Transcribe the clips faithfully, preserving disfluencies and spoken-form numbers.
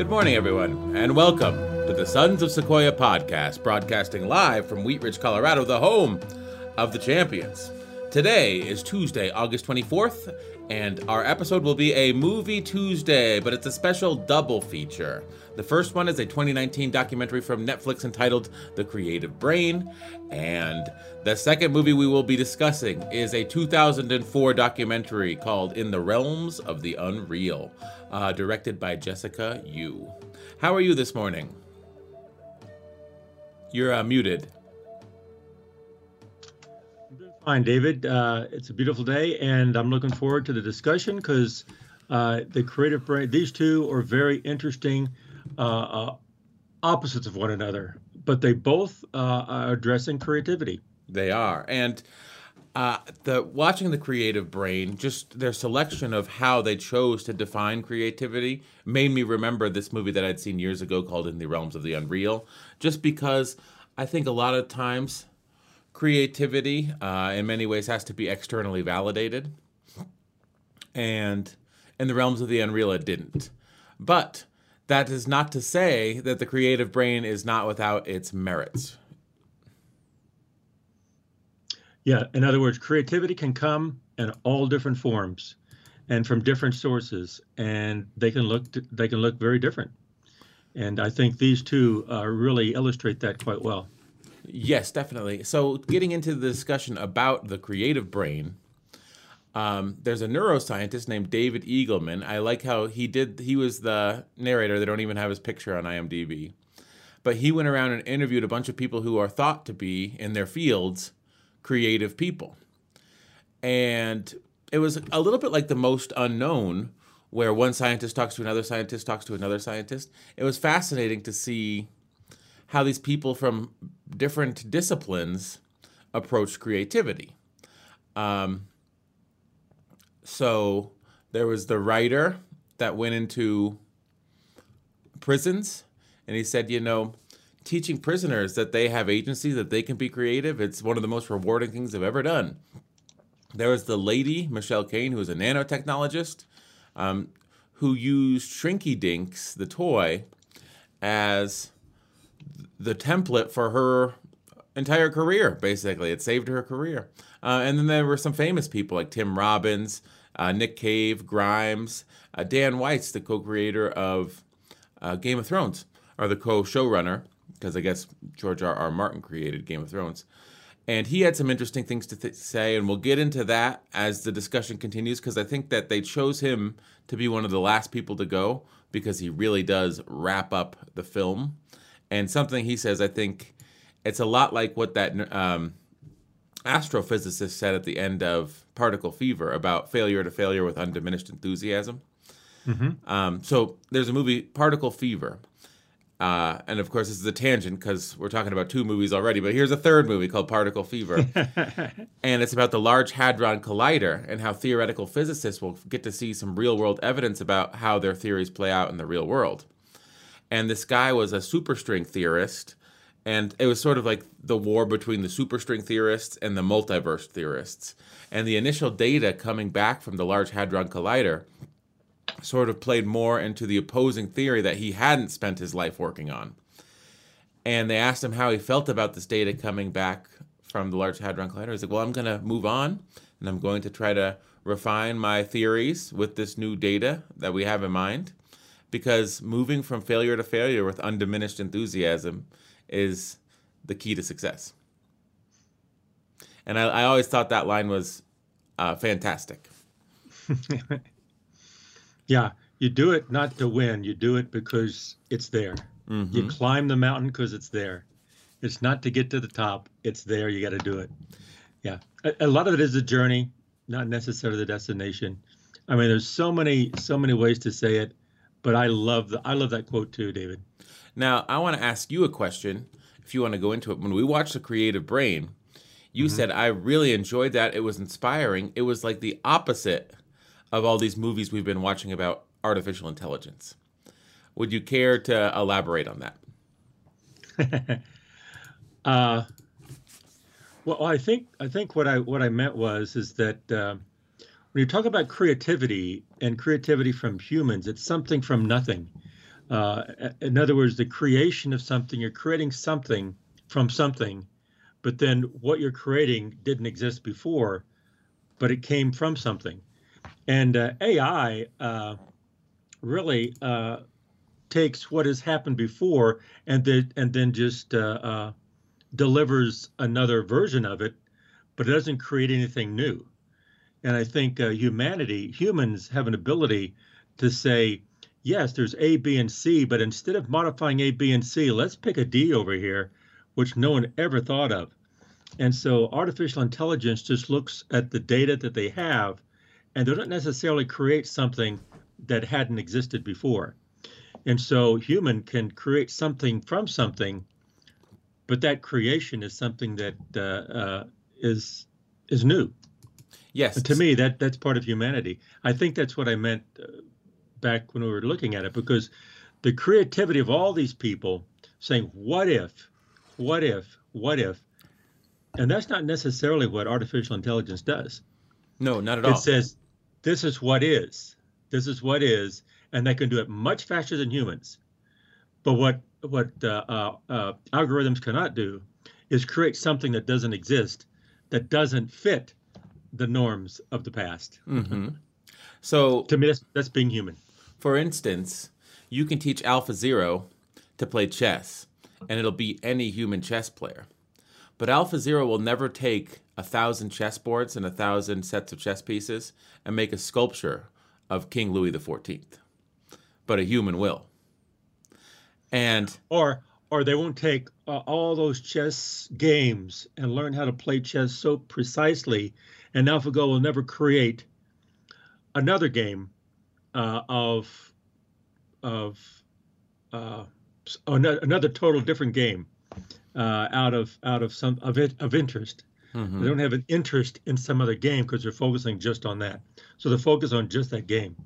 Good morning, everyone, and welcome to the Sons of Sequoia podcast, broadcasting live from Wheat Ridge, Colorado, the home of the champions. Today is Tuesday, August twenty-fourth, and our episode will be a Movie Tuesday, but it's a special double feature. The first one is a twenty nineteen documentary from Netflix entitled The Creative Brain, and the second movie we will be discussing is a two thousand four documentary called In the Realms of the Unreal, uh, directed by Jessica Yu. How are you this morning? You're uh, muted. Fine, David. Uh, it's a beautiful day, and I'm looking forward to the discussion because uh, the creative brain, these two are very interesting uh, uh, opposites of one another, but they both uh, are addressing creativity. They are. And uh, the watching the Creative Brain, just their selection of how they chose to define creativity made me remember this movie that I'd seen years ago called In the Realms of the Unreal, just because I think a lot of times creativity, uh, in many ways, has to be externally validated. And in the realms of the unreal, it didn't. But that is not to say that the creative brain is not without its merits. Yeah, in other words, creativity can come in all different forms and from different sources, and they can look to, they can look very different. And I think these two uh, really illustrate that quite well. Yes, definitely. So getting into the discussion about the creative brain, um, there's a neuroscientist named David Eagleman. I like how he did, he was the narrator. They don't even have his picture on IMDb. But he went around and interviewed a bunch of people who are thought to be, in their fields, creative people. And it was a little bit like The Most Unknown, where one scientist talks to another scientist, talks to another scientist. It was fascinating to see how these people from different disciplines approach creativity. Um, so there was the writer that went into prisons, and he said, you know, teaching prisoners that they have agency, that they can be creative, it's one of the most rewarding things I've ever done. There was the lady, Michelle Kane, who was a nanotechnologist, um, who used Shrinky Dinks, the toy, as the template for her entire career, basically. It saved her career. Uh, and then there were some famous people like Tim Robbins, uh, Nick Cave, Grimes, uh, Dan Weiss, the co-creator of uh, Game of Thrones, or the co-showrunner, because I guess George R R. Martin created Game of Thrones. And he had some interesting things to th- say, and we'll get into that as the discussion continues, because I think that they chose him to be one of the last people to go, because he really does wrap up the film. And something he says, I think, it's a lot like what that um, astrophysicist said at the end of Particle Fever about failure to failure with undiminished enthusiasm. Mm-hmm. Um, so there's a movie, Particle Fever. Uh, and, of course, this is a tangent because we're talking about two movies already. But here's a third movie called Particle Fever. And it's about the Large Hadron Collider and how theoretical physicists will get to see some real-world evidence about how their theories play out in the real world. And this guy was a superstring theorist, and it was sort of like the war between the superstring theorists and the multiverse theorists. And the initial data coming back from the Large Hadron Collider sort of played more into the opposing theory that he hadn't spent his life working on. And they asked him how he felt about this data coming back from the Large Hadron Collider. He's like, well, I'm going to move on, and I'm going to try to refine my theories with this new data that we have in mind. Because moving from failure to failure with undiminished enthusiasm is the key to success. And I, I always thought that line was uh, fantastic. Yeah, you do it not to win. You do it because it's there. Mm-hmm. You climb the mountain because it's there. It's not to get to the top. It's there. You got to do it. Yeah, a, a lot of it is a journey, not necessarily the destination. I mean, there's so many, so many ways to say it. But I love the I love that quote too, David. Now, I want to ask you a question, if you want to go into it. When we watched The Creative Brain, you mm-hmm. said, I really enjoyed that. It was inspiring. It was like the opposite of all these movies we've been watching about artificial intelligence. Would you care to elaborate on that? uh, well, I think I think what I what I meant was is that. Uh, When you talk about creativity and creativity from humans, it's something from nothing. Uh, in other words, the creation of something, you're creating something from something, but then what you're creating didn't exist before, but it came from something. And uh, A I uh, really uh, takes what has happened before and, the, and then just uh, uh, delivers another version of it, but it doesn't create anything new. And I think uh, humanity, humans have an ability to say, yes, there's A, B, and C, but instead of modifying A, B, and C, let's pick a D over here, which no one ever thought of. And so artificial intelligence just looks at the data that they have, and they don't necessarily create something that hadn't existed before. And so human can create something from something, but that creation is something that uh, uh, is is new. Yes. And to me, that that's part of humanity. I think that's what I meant uh, back when we were looking at it, because the creativity of all these people saying, what if, what if, what if? And that's not necessarily what artificial intelligence does. No, not at all. It says, this is what is, this is what is, and they can do it much faster than humans. But what, what uh, uh, uh, algorithms cannot do is create something that doesn't exist, that doesn't fit the norms of the past. Mm-hmm. So to me, that's, that's being human. For instance, you can teach AlphaZero to play chess, and it'll beat any human chess player. But AlphaZero will never take a thousand chessboards and a thousand sets of chess pieces and make a sculpture of King Louis the fourteenth. But a human will. And or or they won't take uh, all those chess games and learn how to play chess so precisely, and AlphaGo will never create another game uh, of of uh, another total different game uh, out of out of some of it of interest. Mm-hmm. They don't have an interest in some other game because they're focusing just on that. So they focus on just that game,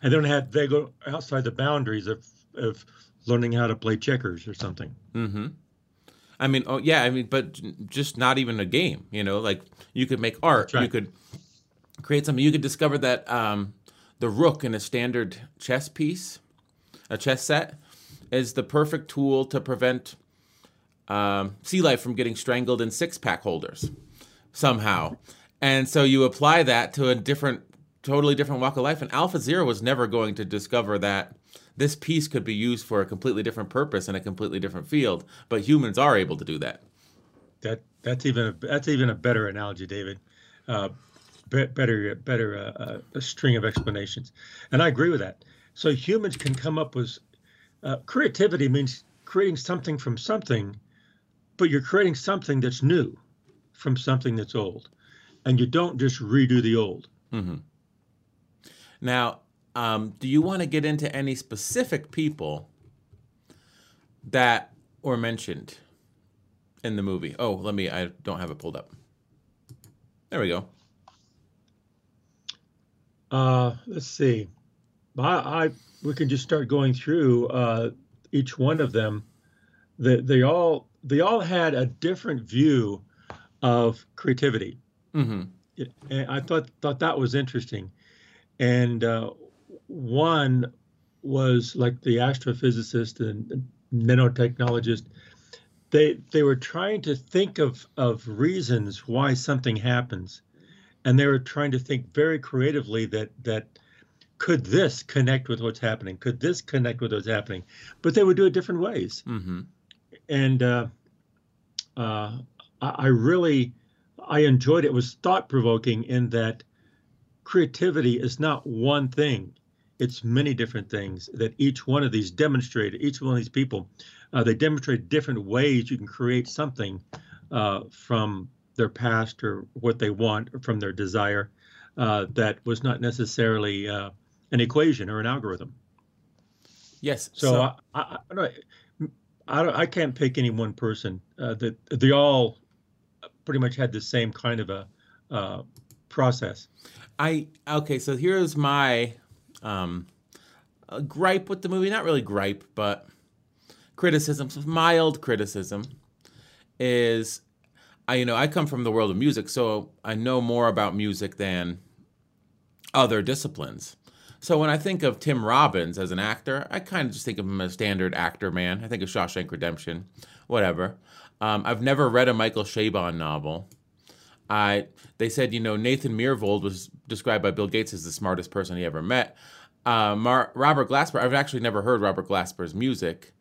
and they don't have they go outside the boundaries of of learning how to play checkers or something. Mm-hmm. I mean, oh yeah, I mean, but just not even a game. You know, like you could make art, right. You could create something. You could discover that um, the rook in a standard chess piece, a chess set, is the perfect tool to prevent um, sea life from getting strangled in six-pack holders somehow. And so you apply that to a different, totally different walk of life. And AlphaZero was never going to discover that this piece could be used for a completely different purpose in a completely different field. But humans are able to do that. That that's even a, that's even a better analogy, David. Uh, better better uh, a string of explanations. And I agree with that. So humans can come up with uh, creativity means creating something from something, but you're creating something that's new from something that's old. And you don't just redo the old. Mm-hmm. Now, um, do you want to get into any specific people that were mentioned in the movie? Oh, let me, I don't have it pulled up. There we go. Uh, let's see. I, I we can just start going through uh, each one of them. They they all they all had a different view of creativity. Mm-hmm. It, and I thought thought that was interesting. And uh, one was like the astrophysicist and nanotechnologist. They they were trying to think of of reasons why something happens. And they were trying to think very creatively that that could this connect with what's happening? Could this connect with what's happening? But they would do it different ways. Mm-hmm. And uh, uh, I really, I enjoyed it. It was thought-provoking in that creativity is not one thing. It's many different things that each one of these demonstrated, each one of these people, uh, they demonstrate different ways you can create something uh, from their past or what they want or from their desire uh, that was not necessarily uh, an equation or an algorithm. Yes. So, so. I, I, I, don't, I can't pick any one person uh, that they all pretty much had the same kind of a uh, process. I okay. So here's my um, gripe with the movie. Not really gripe, but criticism, mild criticism is. I, you know, I come from the world of music, so I know more about music than other disciplines. So when I think of Tim Robbins as an actor, I kind of just think of him as a standard actor man. I think of Shawshank Redemption, whatever. Um, I've never read a Michael Chabon novel. I, they said, you know, Nathan Myhrvold was described by Bill Gates as the smartest person he ever met. Uh, Mar- Robert Glasper, I've actually never heard Robert Glasper's music.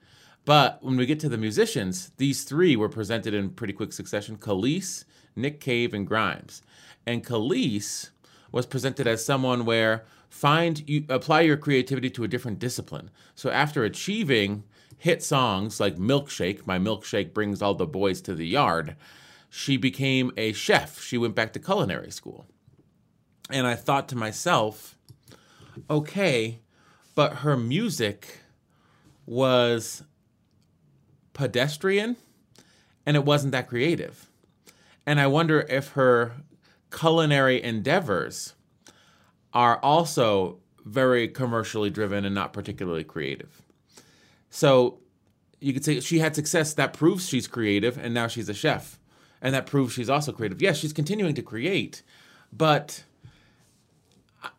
But when we get to the musicians, these three were presented in pretty quick succession: Kelis, Nick Cave, and Grimes. And Kelis was presented as someone where find you apply your creativity to a different discipline. So after achieving hit songs like Milkshake, My Milkshake Brings All the Boys to the Yard, she became a chef. She went back to culinary school. And I thought to myself, okay, but her music was pedestrian and it wasn't that creative. And I wonder if her culinary endeavors are also very commercially driven and not particularly creative. So you could say she had success. That proves she's creative, and now she's a chef. And that proves she's also creative. Yes, she's continuing to create, but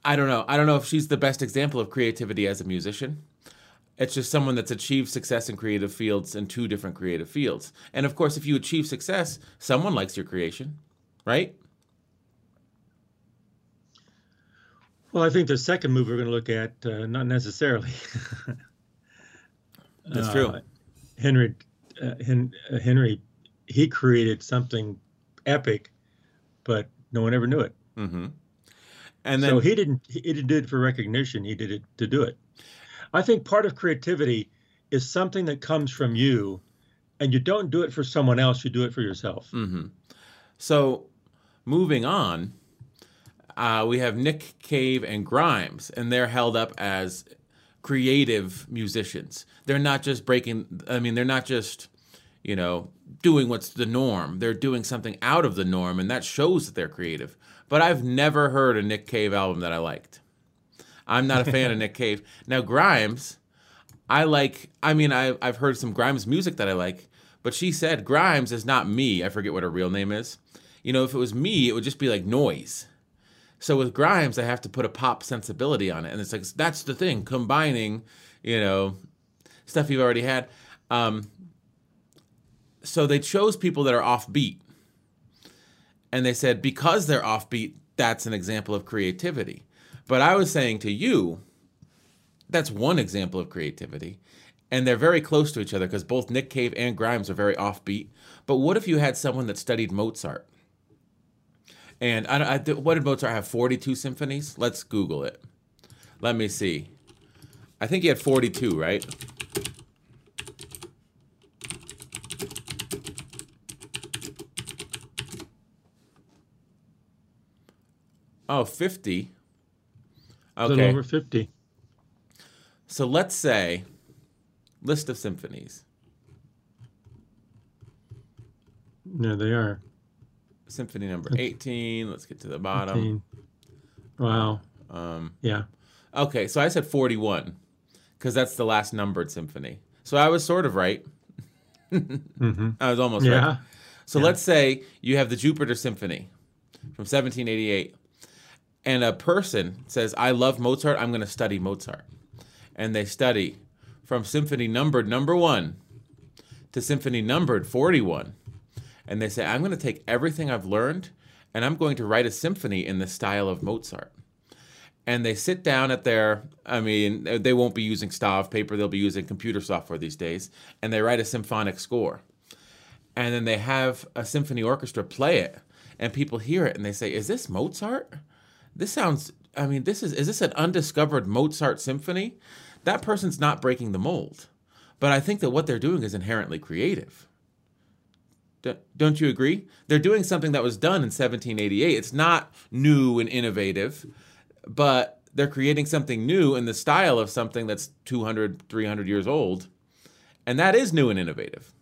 I don't know. I don't know if she's the best example of creativity as a musician. It's just someone that's achieved success in creative fields, in two different creative fields. And of course, if you achieve success, someone likes your creation, right? Well, I think the second move we're going to look at, uh, not necessarily. That's true. Uh, Henry, uh, Hen- uh, Henry, he created something epic, but no one ever knew it. Mm-hmm. And then, so he didn't. He did it for recognition. He did it to do it. I think part of creativity is something that comes from you, and you don't do it for someone else. You do it for yourself. Mm-hmm. So, moving on. Uh, we have Nick Cave and Grimes, and they're held up as creative musicians. They're not just breaking, I mean, they're not just, you know, doing what's the norm. They're doing something out of the norm, and that shows that they're creative. But I've never heard a Nick Cave album that I liked. I'm not a fan of Nick Cave. Now, Grimes, I like, I mean, I, I've heard some Grimes music that I like, but she said Grimes is not me. I forget what her real name is. You know, if it was me, it would just be like noise. So with Grimes, I have to put a pop sensibility on it. And it's like, that's the thing, combining, you know, stuff you've already had. Um, so they chose people that are offbeat. And they said, because they're offbeat, that's an example of creativity. But I was saying to you, that's one example of creativity. And they're very close to each other because both Nick Cave and Grimes are very offbeat. But what if you had someone that studied Mozart? And I, I, what did Mozart have, forty-two symphonies? Let's Google it. Let me see. I think he had forty-two, right? Oh, fifty. Okay. A little over fifty. So let's say, list of symphonies. No, they are. Symphony number eighteen. Let's get to the bottom. eighteen. Wow. Um, yeah. Okay, so I said forty-one because that's the last numbered symphony. So I was sort of right. Mm-hmm. I was almost yeah. right. So yeah. Let's say you have the Jupiter Symphony from seventeen eighty-eight, and a person says, I love Mozart. I'm going to study Mozart. And they study from symphony numbered number one to symphony numbered forty-one. And they say, I'm going to take everything I've learned and I'm going to write a symphony in the style of Mozart. And they sit down at their, I mean, they won't be using stav paper. They'll be using computer software these days. And they write a symphonic score. And then they have a symphony orchestra play it. And people hear it and they say, is this Mozart? This sounds, I mean, this is, is this an undiscovered Mozart symphony? That person's not breaking the mold. But I think that what they're doing is inherently creative. Don't you agree? They're doing something that was done in seventeen eighty-eight. It's not new and innovative, but they're creating something new in the style of something that's two hundred, three hundred years old. And that is new and innovative.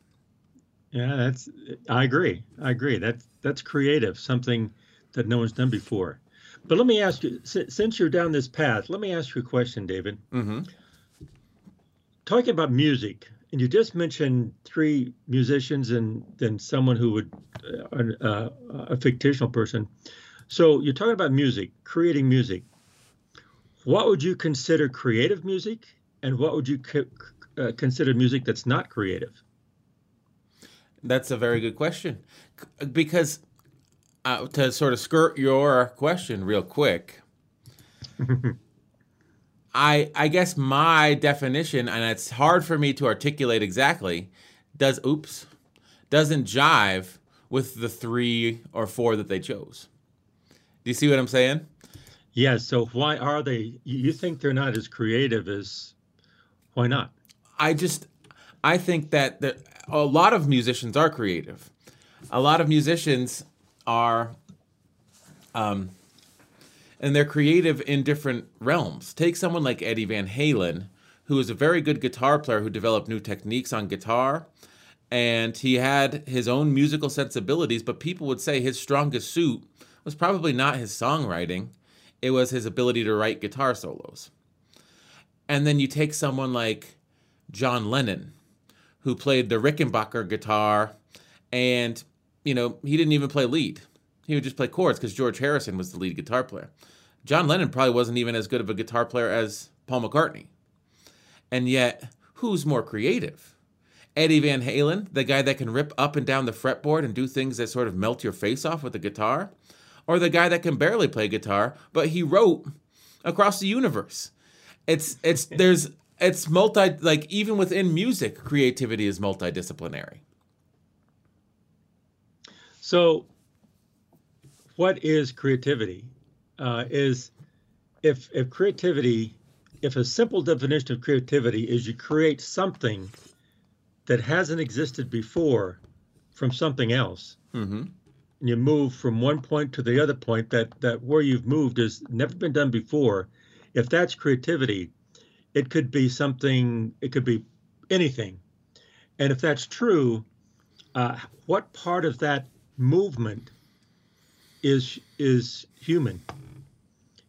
Yeah, that's. I agree. I agree. That's, that's creative, something that no one's done before. But let me ask you, since you're down this path, let me ask you a question, David. Mm-hmm. Talking about music, and you just mentioned three musicians and then someone who would, uh, uh, a fictional person. So you're talking about music, creating music. what would you consider creative music, and what would you co uh, consider music that's not creative? That's a very good question, because uh, to sort of skirt your question real quick, I I guess my definition, and it's hard for me to articulate exactly, does oops doesn't jive with the three or four that they chose. Do you see what I'm saying? Yes. Yeah, so why are they? You think they're not as creative as? Why not? I just I think that the, a lot of musicians are creative. A lot of musicians are, um, and they're creative in different realms. Take someone like Eddie Van Halen, who is a very good guitar player who developed new techniques on guitar, and he had his own musical sensibilities, but people would say his strongest suit was probably not his songwriting. It was his ability to write guitar solos. And then you take someone like John Lennon, who played the Rickenbacker guitar, and, you know, he didn't even play lead. He would just play chords because George Harrison was the lead guitar player. John Lennon probably wasn't even as good of a guitar player as Paul McCartney. And yet, who's more creative? Eddie Van Halen, the guy that can rip up and down the fretboard and do things that sort of melt your face off with the guitar? Or the guy that can barely play guitar, but he wrote Across the Universe? It's, it's, there's, it's multi, like even within music, creativity is multidisciplinary. So what is creativity? Uh, is if, if creativity, if a simple definition of creativity is you create something that hasn't existed before from something else, mm-hmm. and you move from one point to the other point, that, that where you've moved has never been done before, if that's creativity, it could be something, it could be anything. And if that's true, uh, what part of that movement is is human?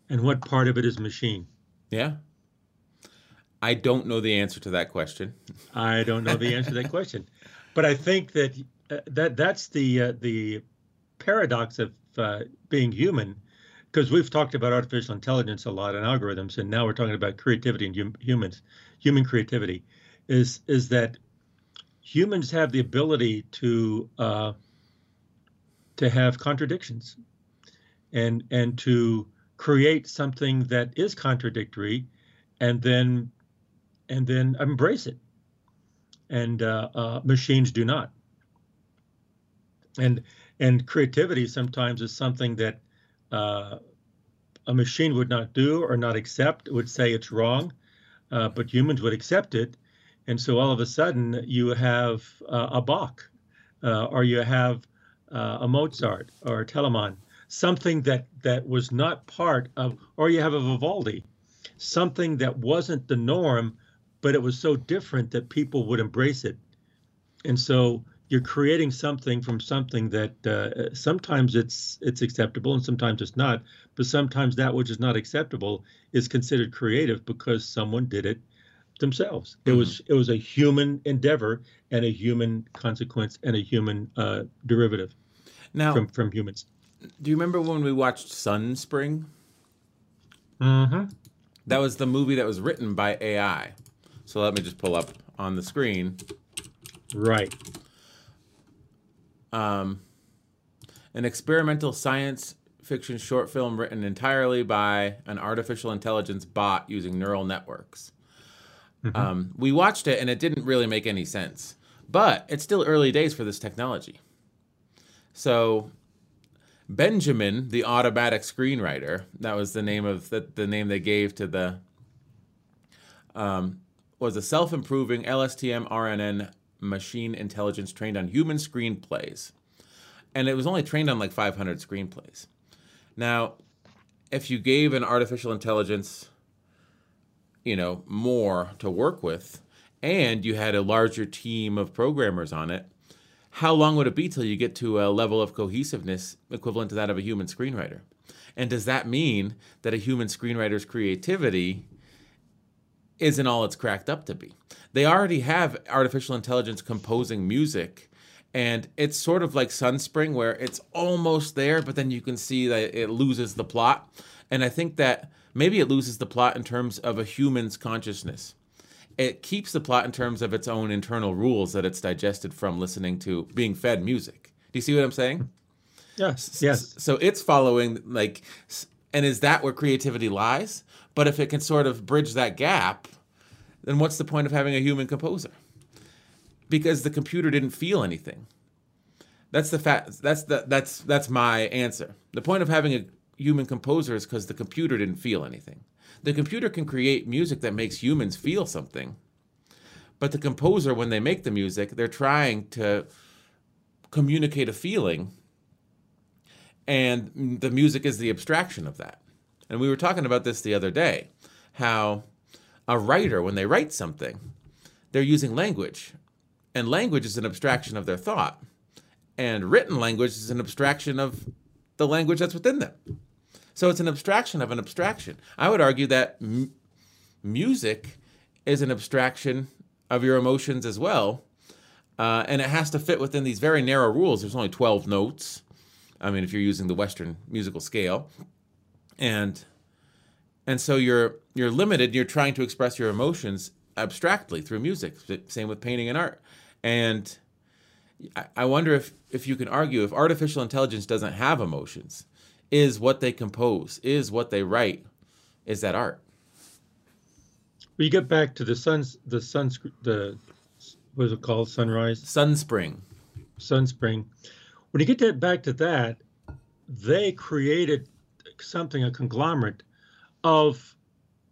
And what part of it is machine? Yeah. I don't know the answer to that question. I don't know the answer to that question. But I think that uh, that that's the uh, the paradox of uh, being human, because we've talked about artificial intelligence a lot and algorithms, and now we're talking about creativity and hum humans, human creativity, is is that humans have the ability to uh, to have contradictions and and to create something that is contradictory, and then and then embrace it, and uh, uh, machines do not. And and creativity sometimes is something that uh, a machine would not do or not accept. It would say it's wrong, uh, but humans would accept it. And so all of a sudden you have uh, a Bach, uh, or you have uh, a Mozart or a Telemann, something that, that was not part of, or you have a Vivaldi, something that wasn't the norm, but it was so different that people would embrace it. And so you're creating something from something that uh, sometimes it's it's acceptable and sometimes it's not, but sometimes that which is not acceptable is considered creative because someone did it themselves. Mm-hmm. It was it was a human endeavor and a human consequence and a human uh, derivative now, from, from humans. Do you remember when we watched Sunspring? Mm-hmm. That was the movie that was written by A I. So let me just pull up on the screen. Right. Um, an experimental science fiction short film written entirely by an artificial intelligence bot using neural networks. Mm-hmm. Um, we watched it and it didn't really make any sense, but it's still early days for this technology. So Benjamin, the automatic screenwriter, that was the name of the, the name they gave to the, um, was a self-improving L S T M R N N machine intelligence trained on human screenplays, and it was only trained on like five hundred screenplays. Now, if you gave an artificial intelligence, you know, more to work with, and you had a larger team of programmers on it, how long would it be till you get to a level of cohesiveness equivalent to that of a human screenwriter? And does that mean that a human screenwriter's creativity isn't all it's cracked up to be? They already have artificial intelligence composing music, and it's sort of like Sunspring, where it's almost there, but then you can see that it loses the plot. And I think that Maybe it loses the plot in terms of a human's consciousness. It keeps the plot in terms of its own internal rules that it's digested from listening to, being fed music. Do you see what I'm saying? Yes, yes. So it's following, like, and is that where creativity lies? But if it can sort of bridge that gap, then what's the point of having a human composer? Because the computer didn't feel anything. That's the fact. That's the that's that's my answer. The point of having a human composer is because the computer didn't feel anything. The computer can create music that makes humans feel something, but the composer, when they make the music, they're trying to communicate a feeling, and the music is the abstraction of that. And we were talking about this the other day, how a writer, when they write something, they're using language, and language is an abstraction of their thought. And written language is an abstraction of the language that's within them. So it's an abstraction of an abstraction. I would argue that m- music is an abstraction of your emotions as well. Uh, and it has to fit within these very narrow rules. There's only twelve notes. I mean, if you're using the Western musical scale. And and so you're you're limited. You're trying to express your emotions abstractly through music. Same with painting and art. And I wonder if, if you can argue, if artificial intelligence doesn't have emotions, is what they compose, is what they write, is that art? We get back to the suns, the suns, the what is it called? Sunrise? Sunspring. Sunspring. When you get to, back to that, they created something, a conglomerate of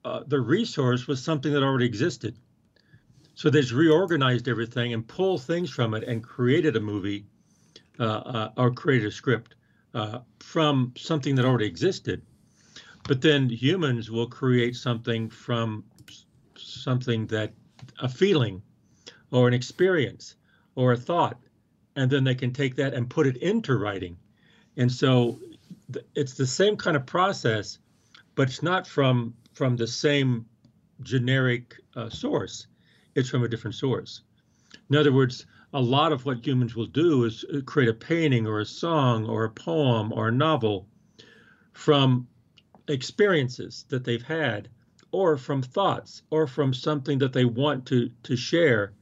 uh, the resource was something that already existed. So they just reorganized everything and pulled things from it and created a movie uh, uh, or created a script uh, from something that already existed. But then humans will create something from something that a feeling or an experience or a thought, and then they can take that and put it into writing. And so th- it's the same kind of process, but it's not from from the same generic uh, source. It's from a different source. In other words, a lot of what humans will do is create a painting or a song or a poem or a novel from experiences that they've had or from thoughts or from something that they want to, to share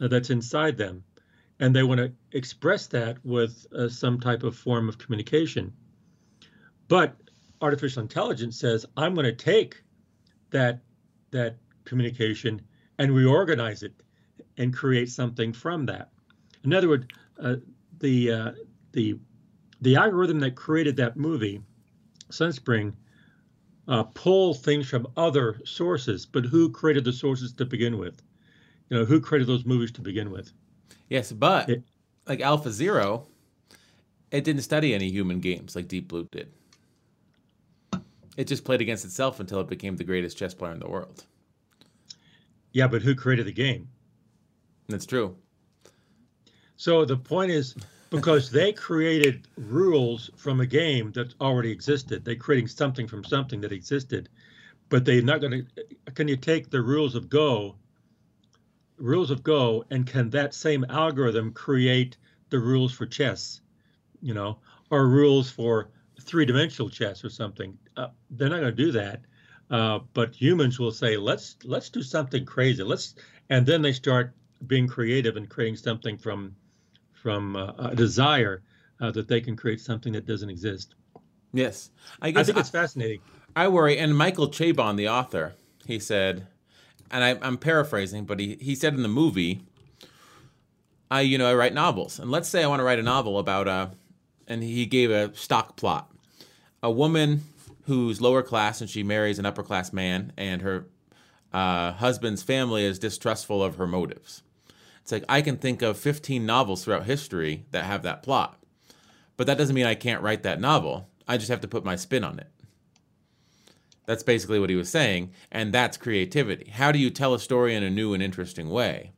that's inside them. And they want to express that with uh, some type of form of communication. But artificial intelligence says, I'm going to take that, that communication and reorganize it and create something from that. In other words, uh, the uh, the the algorithm that created that movie, Sunspring, uh, pulled things from other sources, but who created the sources to begin with? You know, who created those movies to begin with? Yes, but it, like AlphaZero, it didn't study any human games like Deep Blue did. It just played against itself until it became the greatest chess player in the world. Yeah, but who created the game? That's true. So the point is, because they created rules from a game that already existed, they're creating something from something that existed, but they're not going to, can you take the rules of Go, rules of Go, and can that same algorithm create the rules for chess, you know, or rules for three-dimensional chess or something? Uh, they're not going to do that. Uh, but humans will say, let's let's do something crazy. Let's, and then they start being creative and creating something from from uh, a desire uh, that they can create something that doesn't exist. Yes, I guess I think I, it's fascinating. I worry. And Michael Chabon, the author, he said, and I, I'm paraphrasing, but he, he said in the movie, I you know I write novels, and let's say I want to write a novel about a, and he gave a stock plot, a woman who's lower class and she marries an upper class man, and her uh, husband's family is distrustful of her motives. It's like, I can think of fifteen novels throughout history that have that plot, but that doesn't mean I can't write that novel. I just have to put my spin on it. That's basically what he was saying, and that's creativity. How do you tell a story in a new and interesting way?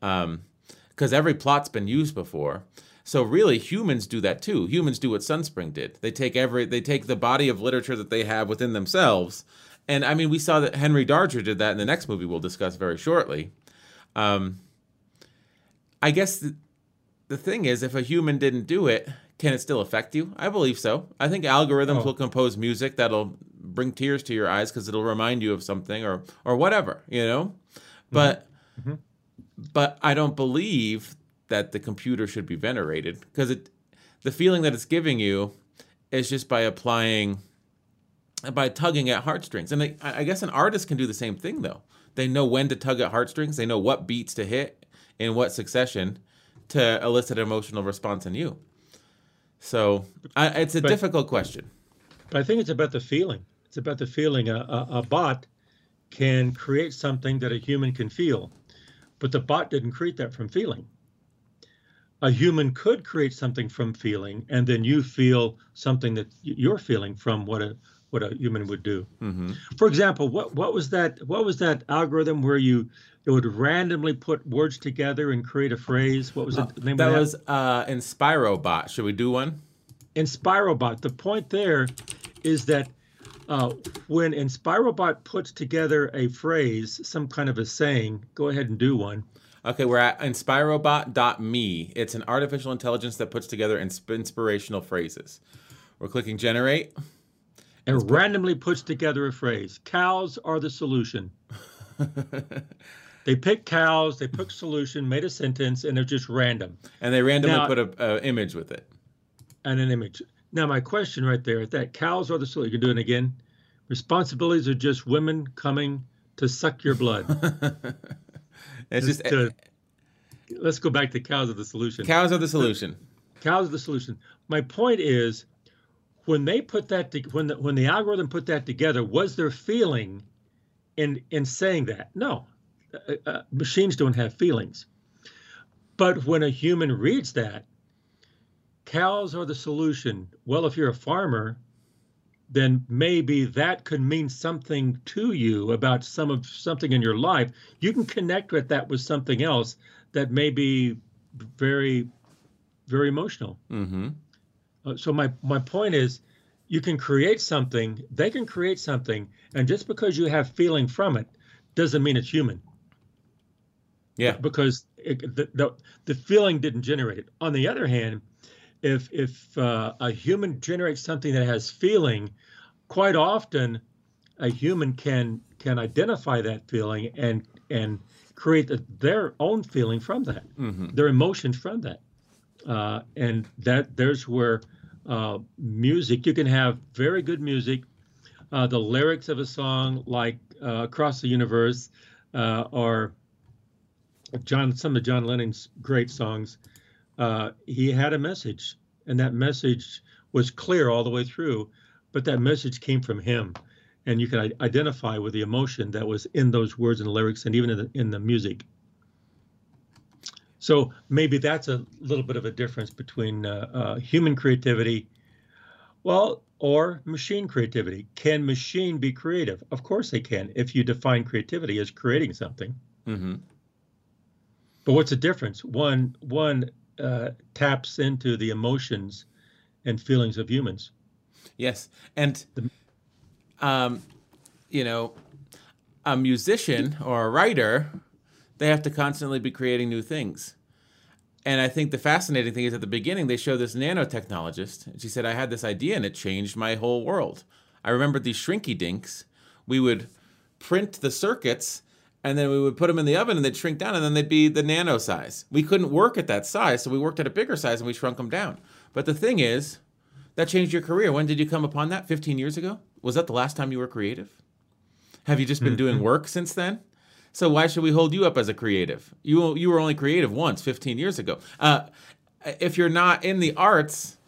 Um, because every plot's been used before. So really, humans do that too. Humans do what Sunspring did. They take every, they take the body of literature that they have within themselves, and I mean, we saw that Henry Darger did that in the next movie we'll discuss very shortly. Um, I guess the, the thing is, if a human didn't do it, can it still affect you? I believe so. I think algorithms oh. will compose music that'll bring tears to your eyes because it'll remind you of something or or whatever, you know. But mm-hmm. but I don't believe that the computer should be venerated, because it the feeling that it's giving you is just by applying by tugging at heartstrings. And they, I guess an artist can do the same thing though. They know when to tug at heartstrings. They know what beats to hit in what succession to elicit an emotional response in you. So I, it's a but, difficult question. But I think it's about the feeling. It's about the feeling. A, a, a bot can create something that a human can feel, but the bot didn't create that from feeling. A human could create something from feeling, and then you feel something that you're feeling from what a what a human would do. Mm-hmm. For example, what what was that what was that algorithm where you it would randomly put words together and create a phrase? What was it? Uh, that was uh, Inspirobot. Should we do one? Inspirobot. The point there is that uh, when Inspirobot puts together a phrase, some kind of a saying, go ahead and do one. Okay, we're at Inspirobot dot me. It's an artificial intelligence that puts together insp- inspirational phrases. We're clicking generate. And Inspir- randomly puts together a phrase. Cows are the solution. They picked cows, they picked solution, made a sentence, and they're just random. And they randomly now, put an image with it. And an image. Now, my question right there is that cows are the solution. You can do it again. Responsibilities are just women coming to suck your blood. It's just, just to, let's go back to cows are the solution. Cows are the solution. Cows are the solution. My point is, when they put that, to, when the, when the algorithm put that together, was there feeling in in saying that? No, uh, uh, machines don't have feelings. But when a human reads that, cows are the solution. Well, if you're a farmer, then maybe that could mean something to you about some of something in your life. You can connect with that with something else that may be very, very emotional. Mm-hmm. Uh, so my, my point is, you can create something, they can create something, and just because you have feeling from it doesn't mean it's human. Yeah. Because it, the, the the feeling didn't generate it. On the other hand, If if uh, a human generates something that has feeling, quite often a human can can identify that feeling and and create a, their own feeling from that, mm-hmm. their emotions from that, uh, and that there's where uh, music. You can have very good music, uh, the lyrics of a song like uh, "Across the Universe" uh, or John some of John Lennon's great songs. Uh, he had a message, and that message was clear all the way through, but that message came from him, and you can I- identify with the emotion that was in those words and lyrics, and even in the, in the music. So maybe that's a little bit of a difference between uh, uh, human creativity, well, or machine creativity. Can machine be creative? Of course they can, if you define creativity as creating something. Mm-hmm. But what's the difference? One, one. Uh, taps into the emotions and feelings of humans. Yes, and um, you know, a musician or a writer, they have to constantly be creating new things. And I think the fascinating thing is at the beginning they show this nanotechnologist. And she said, "I had this idea and it changed my whole world. I remember these shrinky dinks. We would print the circuits." And then we would put them in the oven and they'd shrink down and then they'd be the nano size. We couldn't work at that size, so we worked at a bigger size and we shrunk them down. But the thing is, that changed your career. When did you come upon that? fifteen years ago? Was that the last time you were creative? Have you just been doing work since then? So why should we hold you up as a creative? You you were only creative once fifteen years ago. Uh, if you're not in the arts,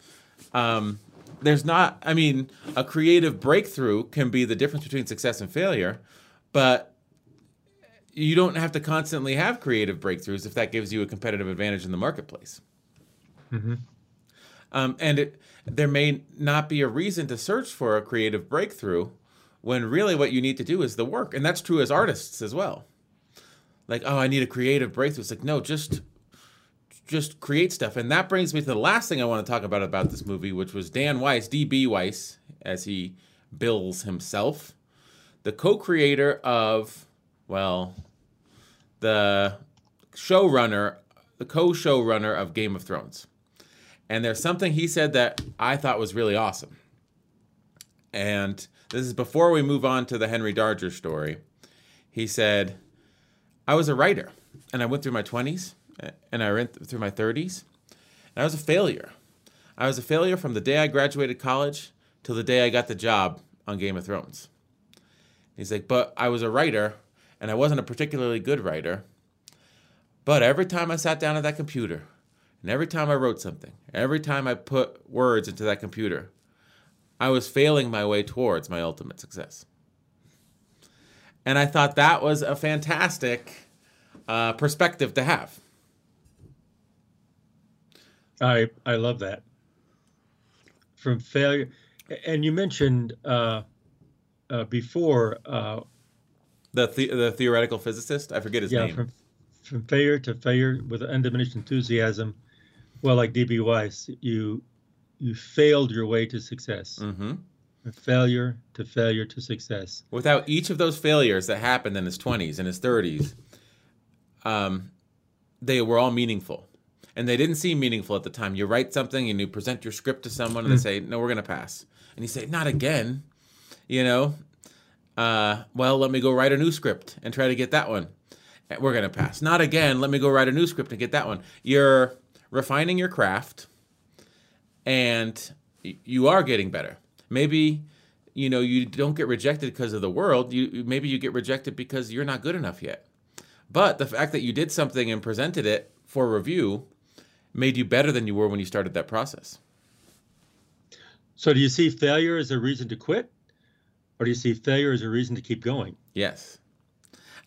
um, there's not, I mean, a creative breakthrough can be the difference between success and failure, but you don't have to constantly have creative breakthroughs if that gives you a competitive advantage in the marketplace. Mm-hmm. Um, and it, there may not be a reason to search for a creative breakthrough when really what you need to do is the work. And that's true as artists as well. Like, oh, I need a creative breakthrough. It's like, no, just, just create stuff. And that brings me to the last thing I want to talk about about this movie, which was Dan Weiss, D B Weiss, as he bills himself, the co-creator of... Well, the showrunner, the co-showrunner of Game of Thrones. And there's something he said that I thought was really awesome. And this is before we move on to the Henry Darger story. He said, I was a writer, and I went through my twenties, and I went through my thirties, and I was a failure. I was a failure from the day I graduated college till the day I got the job on Game of Thrones. He's like, but I was a writer, and I wasn't a particularly good writer, but every time I sat down at that computer, and every time I wrote something, every time I put words into that computer, I was failing my way towards my ultimate success. And I thought that was a fantastic uh, perspective to have. I I love that. From failure, and you mentioned uh, uh, before uh, the the, the theoretical physicist. I forget his yeah, name. Yeah, from from failure to failure with undiminished enthusiasm. Well, like D B Weiss, you you failed your way to success. Mm-hmm. Failure to failure to success. Without each of those failures that happened in his twenties and his thirties, um, they were all meaningful. And they didn't seem meaningful at the time. You write something and you present your script to someone and they say, no, we're going to pass. And you say, not again. You know, uh, well, let me go write a new script and try to get that one. We're going to pass. Not again. Let me go write a new script and get that one. You're refining your craft and you are getting better. Maybe, you know, you don't get rejected because of the world. You maybe you get rejected because you're not good enough yet. But the fact that you did something and presented it for review made you better than you were when you started that process. So do you see failure as a reason to quit? Or do you see failure as a reason to keep going? Yes.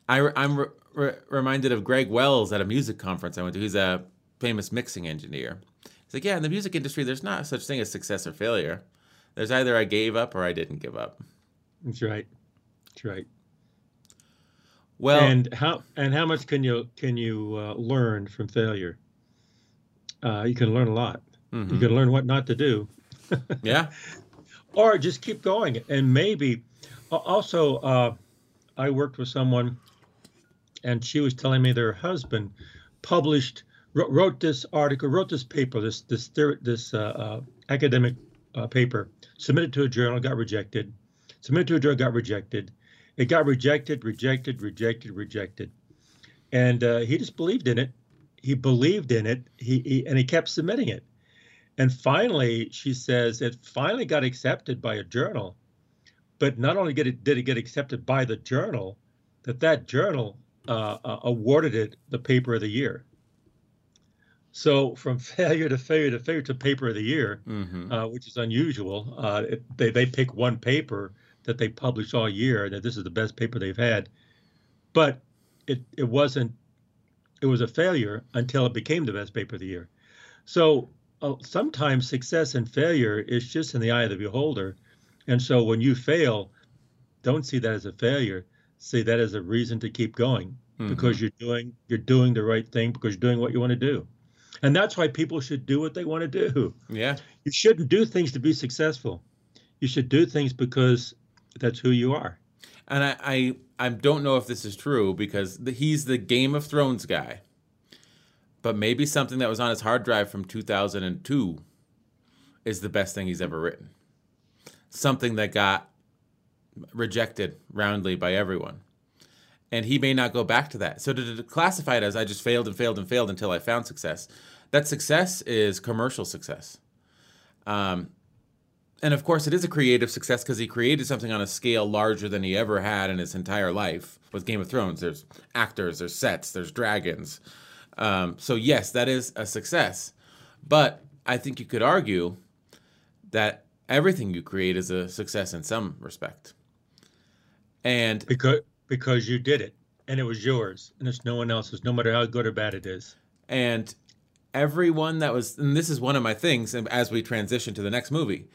I, I'm re- re- reminded of Greg Wells at a music conference I went to. He's a famous mixing engineer. He's like, yeah, in the music industry, there's not such thing as success or failure. There's either I gave up or I didn't give up. That's right. That's right. Well, and how and how much can you can you uh, learn from failure? Uh, you can learn a lot. Mm-hmm. You can learn what not to do. Yeah. Or just keep going, and maybe also uh, I worked with someone, and she was telling me their husband published wrote, wrote this article, wrote this paper, this this this uh, uh, academic. Uh, paper, submitted to a journal, got rejected, submitted to a journal, got rejected. It got rejected, rejected, rejected, rejected. And uh, he just believed in it. He believed in it. He, he and he kept submitting it. And finally, she says, it finally got accepted by a journal. But not only did it, did it get accepted by the journal, that that journal uh, uh, awarded it the paper of the year. So from failure to failure to failure to paper of the year, mm-hmm. uh, which is unusual, uh, it, they, they pick one paper that they publish all year, that this is the best paper they've had. But it, it wasn't, it was a failure until it became the best paper of the year. So uh, sometimes success and failure is just in the eye of the beholder. And so when you fail, don't see that as a failure. See that as a reason to keep going, mm-hmm. because you're doing, you're doing the right thing, because you're doing what you want to do. And that's why people should do what they want to do. Yeah. You shouldn't do things to be successful. You should do things because that's who you are. And I I, I don't know if this is true because the, he's the Game of Thrones guy. But maybe something that was on his hard drive from two thousand two is the best thing he's ever written. Something that got rejected roundly by everyone. And he may not go back to that. So to, to classify it as I just failed and failed and failed until I found success, that success is commercial success. Um, and of course, it is a creative success because he created something on a scale larger than he ever had in his entire life. With Game of Thrones, there's actors, there's sets, there's dragons. Um, so yes, that is a success. But I think you could argue that everything you create is a success in some respect. And because... Because you did it, and it was yours, and it's no one else's, no matter how good or bad it is. And everyone that was, and this is one of my things, and as we transition to the next movie,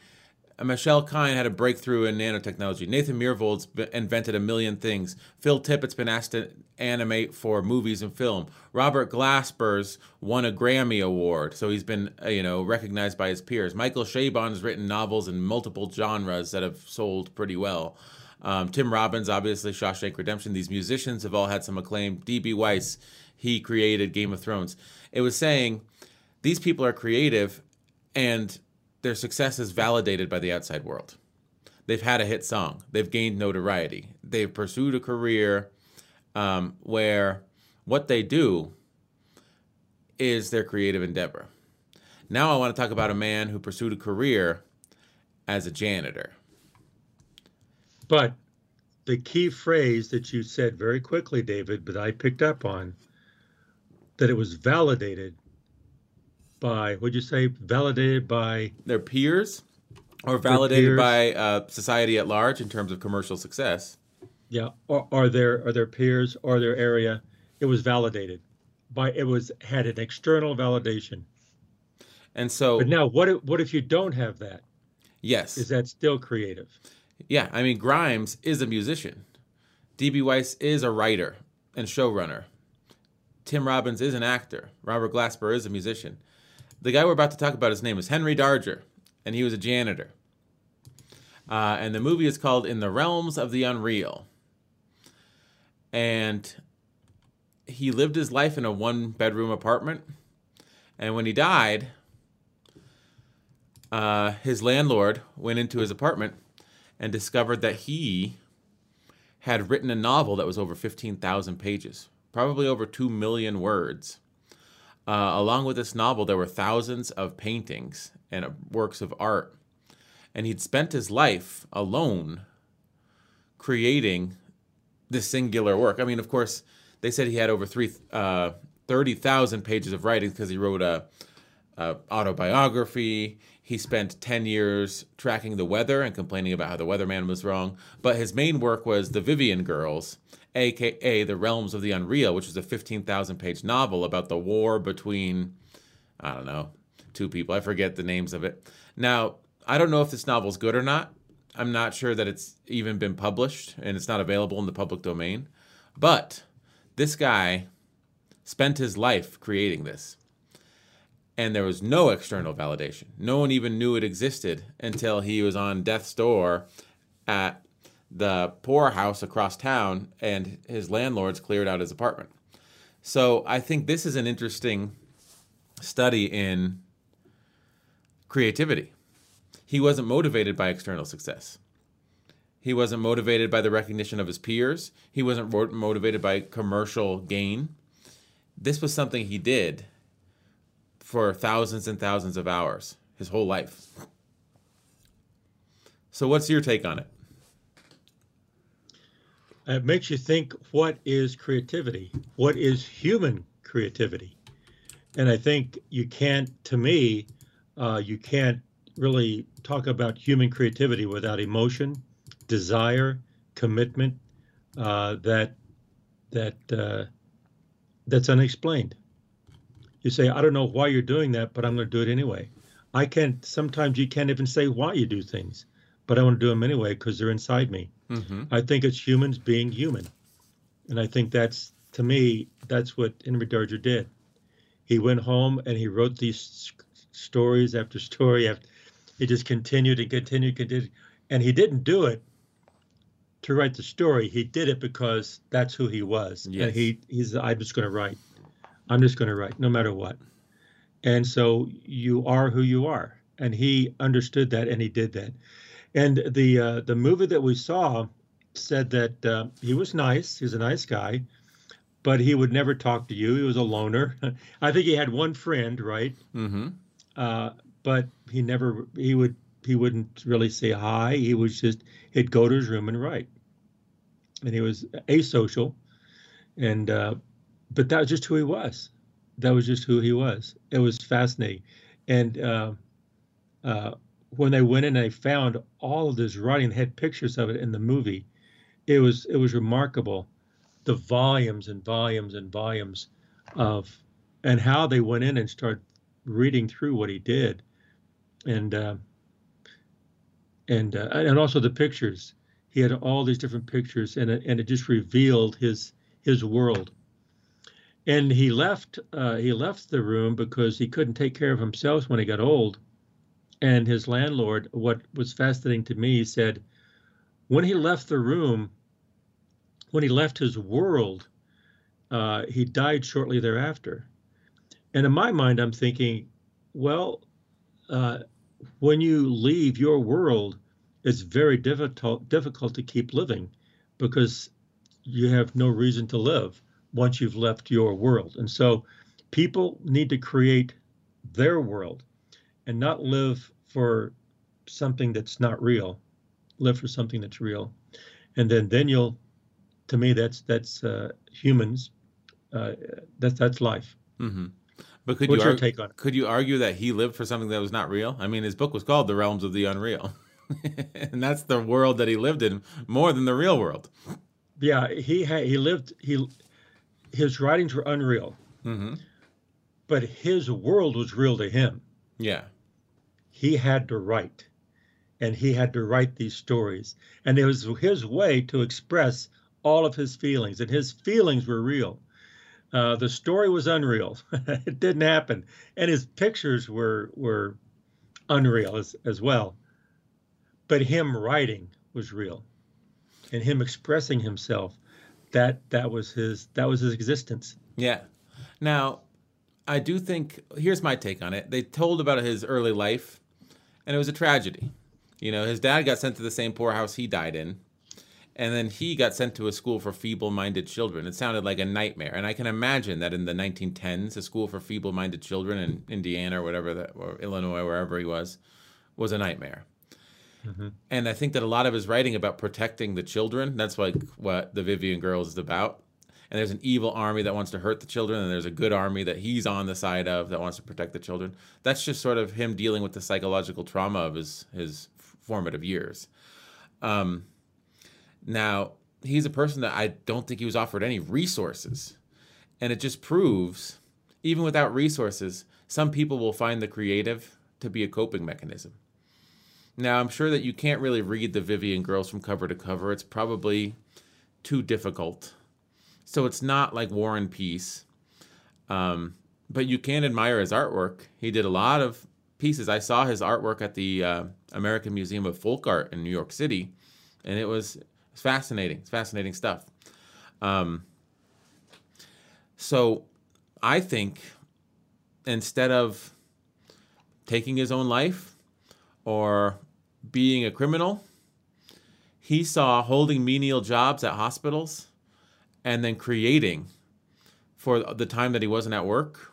Michelle Kane had a breakthrough in nanotechnology. Nathan Myhrvold's invented a million things. Phil Tippett's been asked to animate for movies and film. Robert Glasper's won a Grammy Award, so he's been, you know, recognized by his peers. Michael Chabon's written novels in multiple genres that have sold pretty well. Um, Tim Robbins, obviously, Shawshank Redemption. These musicians have all had some acclaim. D B Weiss, he created Game of Thrones. It was saying these people are creative and their success is validated by the outside world. They've had a hit song. They've gained notoriety. They've pursued a career um, where what they do is their creative endeavor. Now I want to talk about a man who pursued a career as a janitor. But the key phrase that you said very quickly, David, but I picked up on, that it was validated by, would you say, validated by? Their peers, or validated by uh, society at large in terms of commercial success. Yeah, or, or, their, or their peers, or their area. It was validated by, it was had an external validation. And so. But now, what if, what if you don't have that? Yes. Is that still creative? Yeah, I mean, Grimes is a musician. D B Weiss is a writer and showrunner. Tim Robbins is an actor. Robert Glasper is a musician. The guy we're about to talk about, his name is Henry Darger, and he was a janitor. Uh, and the movie is called In the Realms of the Unreal. And he lived his life in a one-bedroom apartment. And when he died, uh, his landlord went into his apartment and discovered that he had written a novel that was over fifteen thousand pages, probably over two million words. Uh, along with this novel, there were thousands of paintings and uh, works of art. And he'd spent his life alone creating this singular work. I mean, of course, they said he had over three, uh, thirty thousand pages of writing because he wrote a, a autobiography. He spent ten years tracking the weather and complaining about how the weatherman was wrong. But his main work was The Vivian Girls, a k a The Realms of the Unreal, which is a fifteen thousand page novel about the war between, I don't know, two people. I forget the names of it. Now, I don't know if this novel's good or not. I'm not sure that it's even been published, and it's not available in the public domain. But this guy spent his life creating this. And there was no external validation. No one even knew it existed until he was on death's door at the poorhouse across town, and his landlords cleared out his apartment. So I think this is an interesting study in creativity. He wasn't motivated by external success. He wasn't motivated by the recognition of his peers. He wasn't motivated by commercial gain. This was something he did for thousands and thousands of hours, his whole life. So what's your take on it? It makes you think, what is creativity? What is human creativity? And I think you can't, to me, uh, you can't really talk about human creativity without emotion, desire, commitment, uh, that that uh, that's unexplained. You say, I don't know why you're doing that, but I'm going to do it anyway. I can't, sometimes you can't even say why you do things, but I want to do them anyway because they're inside me. Mm-hmm. I think it's humans being human. And I think that's, to me, that's what Henry Darger did. He went home and he wrote these stories after story. After, he just continued and continued, continued. And he didn't do it to write the story. He did it because that's who he was. Yes. And he, he's, I'm just going to write. I'm just going to write, no matter what. And so you are who you are. And he understood that, and he did that. And the uh, the movie that we saw said that uh, he was nice. He was a nice guy, but he would never talk to you. He was a loner. I think he had one friend, right? Mm-hmm. Uh, but he never he would he wouldn't really say hi. He was just he'd go to his room and write. And he was asocial, and. Uh, But that was just who he was. That was just who he was. It was fascinating. And uh, uh, when they went in, they found all of this writing. They had pictures of it in the movie. It was it was remarkable, the volumes and volumes and volumes of, and how they went in and started reading through what he did, and uh, and uh, and also the pictures. He had all these different pictures, and it, and it just revealed his his world. And he left. Uh, he left the room because he couldn't take care of himself when he got old. And his landlord, what was fascinating to me, said, when he left the room, when he left his world, uh, he died shortly thereafter. And in my mind, I'm thinking, well, uh, when you leave your world, it's very difficult difficult to keep living, because you have no reason to live once you've left your world. And so people need to create their world and not live for something that's not real. Live for something that's real. And then then you'll, to me, that's that's uh, humans. Uh, that's that's life. Mm-hmm. But could What's you argue, your take on it? Could you argue that he lived for something that was not real? I mean, his book was called The Realms of the Unreal. And that's the world that he lived in more than the real world. Yeah, he had, he lived, he his writings were unreal. Mm-hmm. But his world was real to him. Yeah. He had to write. And he had to write these stories. And it was his way to express all of his feelings. And his feelings were real. Uh, the story was unreal. It didn't happen. And his pictures were were unreal as, as well. But him writing was real. And him expressing himself, that that was his that was his existence. Yeah. Now, I do think, here's my take on it. They told about his early life, and it was a tragedy. You know, his dad got sent to the same poorhouse he died in. And then he got sent to a school for feeble-minded children. It sounded like a nightmare. And I can imagine that in the nineteen tens, a school for feeble-minded children in Indiana or whatever, that, or Illinois, wherever he was, was a nightmare. Mm-hmm. And I think that a lot of his writing about protecting the children, that's like what The Vivian Girls is about. And there's an evil army that wants to hurt the children, and there's a good army that he's on the side of that wants to protect the children. That's just sort of him dealing with the psychological trauma of his, his formative years. Um... Now, he's a person that I don't think he was offered any resources. And it just proves, even without resources, some people will find the creative to be a coping mechanism. Now, I'm sure that you can't really read The Vivian Girls from cover to cover. It's probably too difficult. So it's not like War and Peace. Um, but you can admire his artwork. He did a lot of pieces. I saw his artwork at the uh, American Museum of Folk Art in New York City. And it was... It's fascinating. It's fascinating stuff. Um, so I think instead of taking his own life or being a criminal, he saw holding menial jobs at hospitals and then creating for the time that he wasn't at work,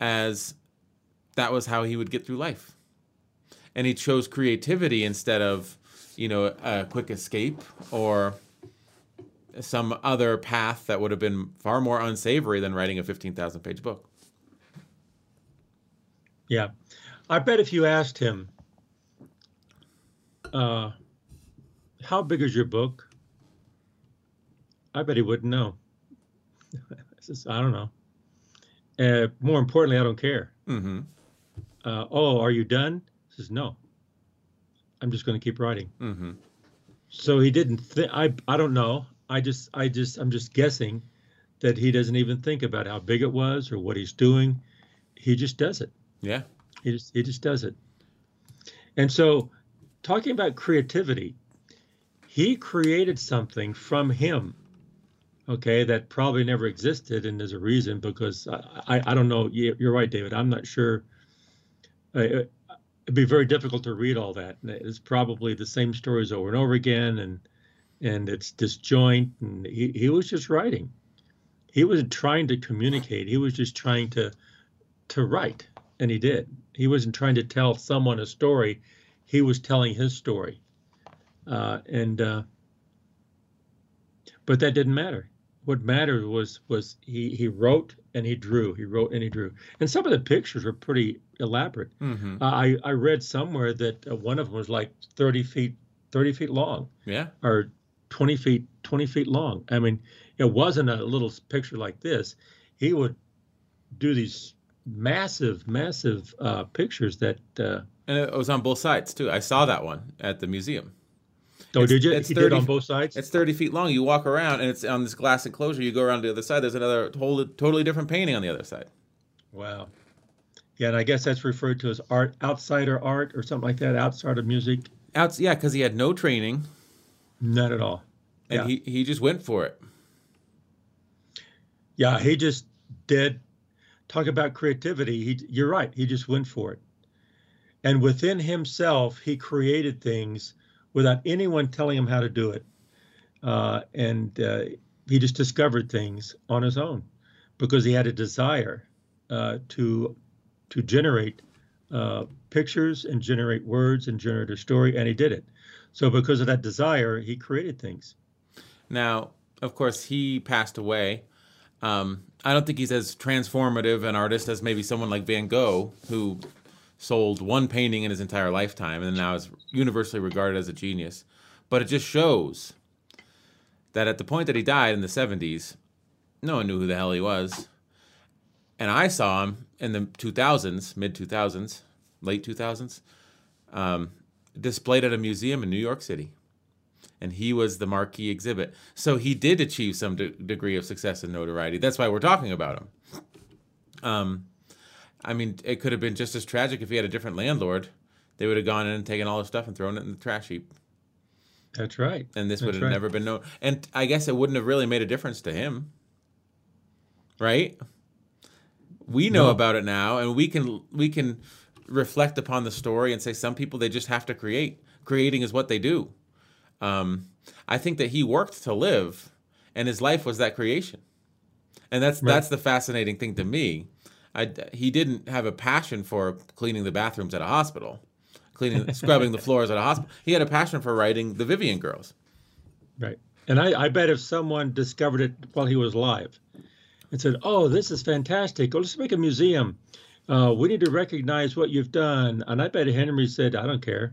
as that was how he would get through life. And he chose creativity instead of, you know, a quick escape or some other path that would have been far more unsavory than writing a fifteen thousand page book. Yeah. I bet if you asked him, uh, how big is your book? I bet he wouldn't know. Just, I don't know. Uh, more importantly, I don't care. Mm-hmm. Uh, oh, are you done? He says, no. I'm just going to keep writing. Mm-hmm. So he didn't think, I, I don't know. I just, I just, I'm just guessing that he doesn't even think about how big it was or what he's doing. He just does it. Yeah. He just, he just does it. And so talking about creativity, he created something from him. Okay. That probably never existed. And there's a reason, because I, I, I don't know. You're right, David. I'm not sure. Uh, It'd be very difficult to read all that. It's probably the same stories over and over again, and and it's disjoint. And he, he was just writing. He wasn't trying to communicate. He was just trying to to write, and he did. He wasn't trying to tell someone a story. He was telling his story, uh, and uh, but that didn't matter. What mattered was was he he wrote and he drew. He wrote and he drew. And some of the pictures were pretty elaborate. Mm-hmm. uh, I I read somewhere that uh, one of them was like thirty feet long. Yeah. Or twenty feet long. I mean, it wasn't a little picture like this. He would do these massive massive uh, pictures that. Uh, and it was on both sides too. I saw that one at the museum. Oh, it's, did you? It's he thirty, did on both sides? It's thirty feet long. You walk around, and it's on this glass enclosure. You go around to the other side. There's another whole, totally different painting on the other side. Wow. Yeah, and I guess that's referred to as art, outsider art or something like that, outsider music. Outs, yeah, because he had no training. Not at all. And yeah. he, he just went for it. Yeah, he just did. Talk about creativity. He, you're right. He just went for it. And within himself, he created things without anyone telling him how to do it. Uh, and uh, he just discovered things on his own because he had a desire uh, to to generate uh, pictures and generate words and generate a story, and he did it. So because of that desire, he created things. Now, of course, he passed away. Um, I don't think he's as transformative an artist as maybe someone like Van Gogh, who sold one painting in his entire lifetime and now is universally regarded as a genius. But it just shows that at the point that he died in the seventies, no one knew who the hell he was. And I saw him in the two thousands, mid two thousands, late two thousands, um, displayed at a museum in New York City. And he was the marquee exhibit. So he did achieve some de- degree of success and notoriety. That's why we're talking about him. Um, I mean, it could have been just as tragic if he had a different landlord. They would have gone in and taken all his stuff and thrown it in the trash heap. That's right. And this would have never been known. And I guess it wouldn't have really made a difference to him, right? We know no. about it now, and we can we can reflect upon the story and say some people, they just have to create. Creating is what they do. Um, I think that he worked to live, and his life was that creation. And that's right. That's the fascinating thing to me. I, he didn't have a passion for cleaning the bathrooms at a hospital. Cleaning, scrubbing the floors at a hospital. He had a passion for writing The Vivian Girls. Right. And I, I bet if someone discovered it while he was alive and said, oh, this is fantastic. Well, let's make a museum. Uh, we need to recognize what you've done. And I bet Henry said, I don't care.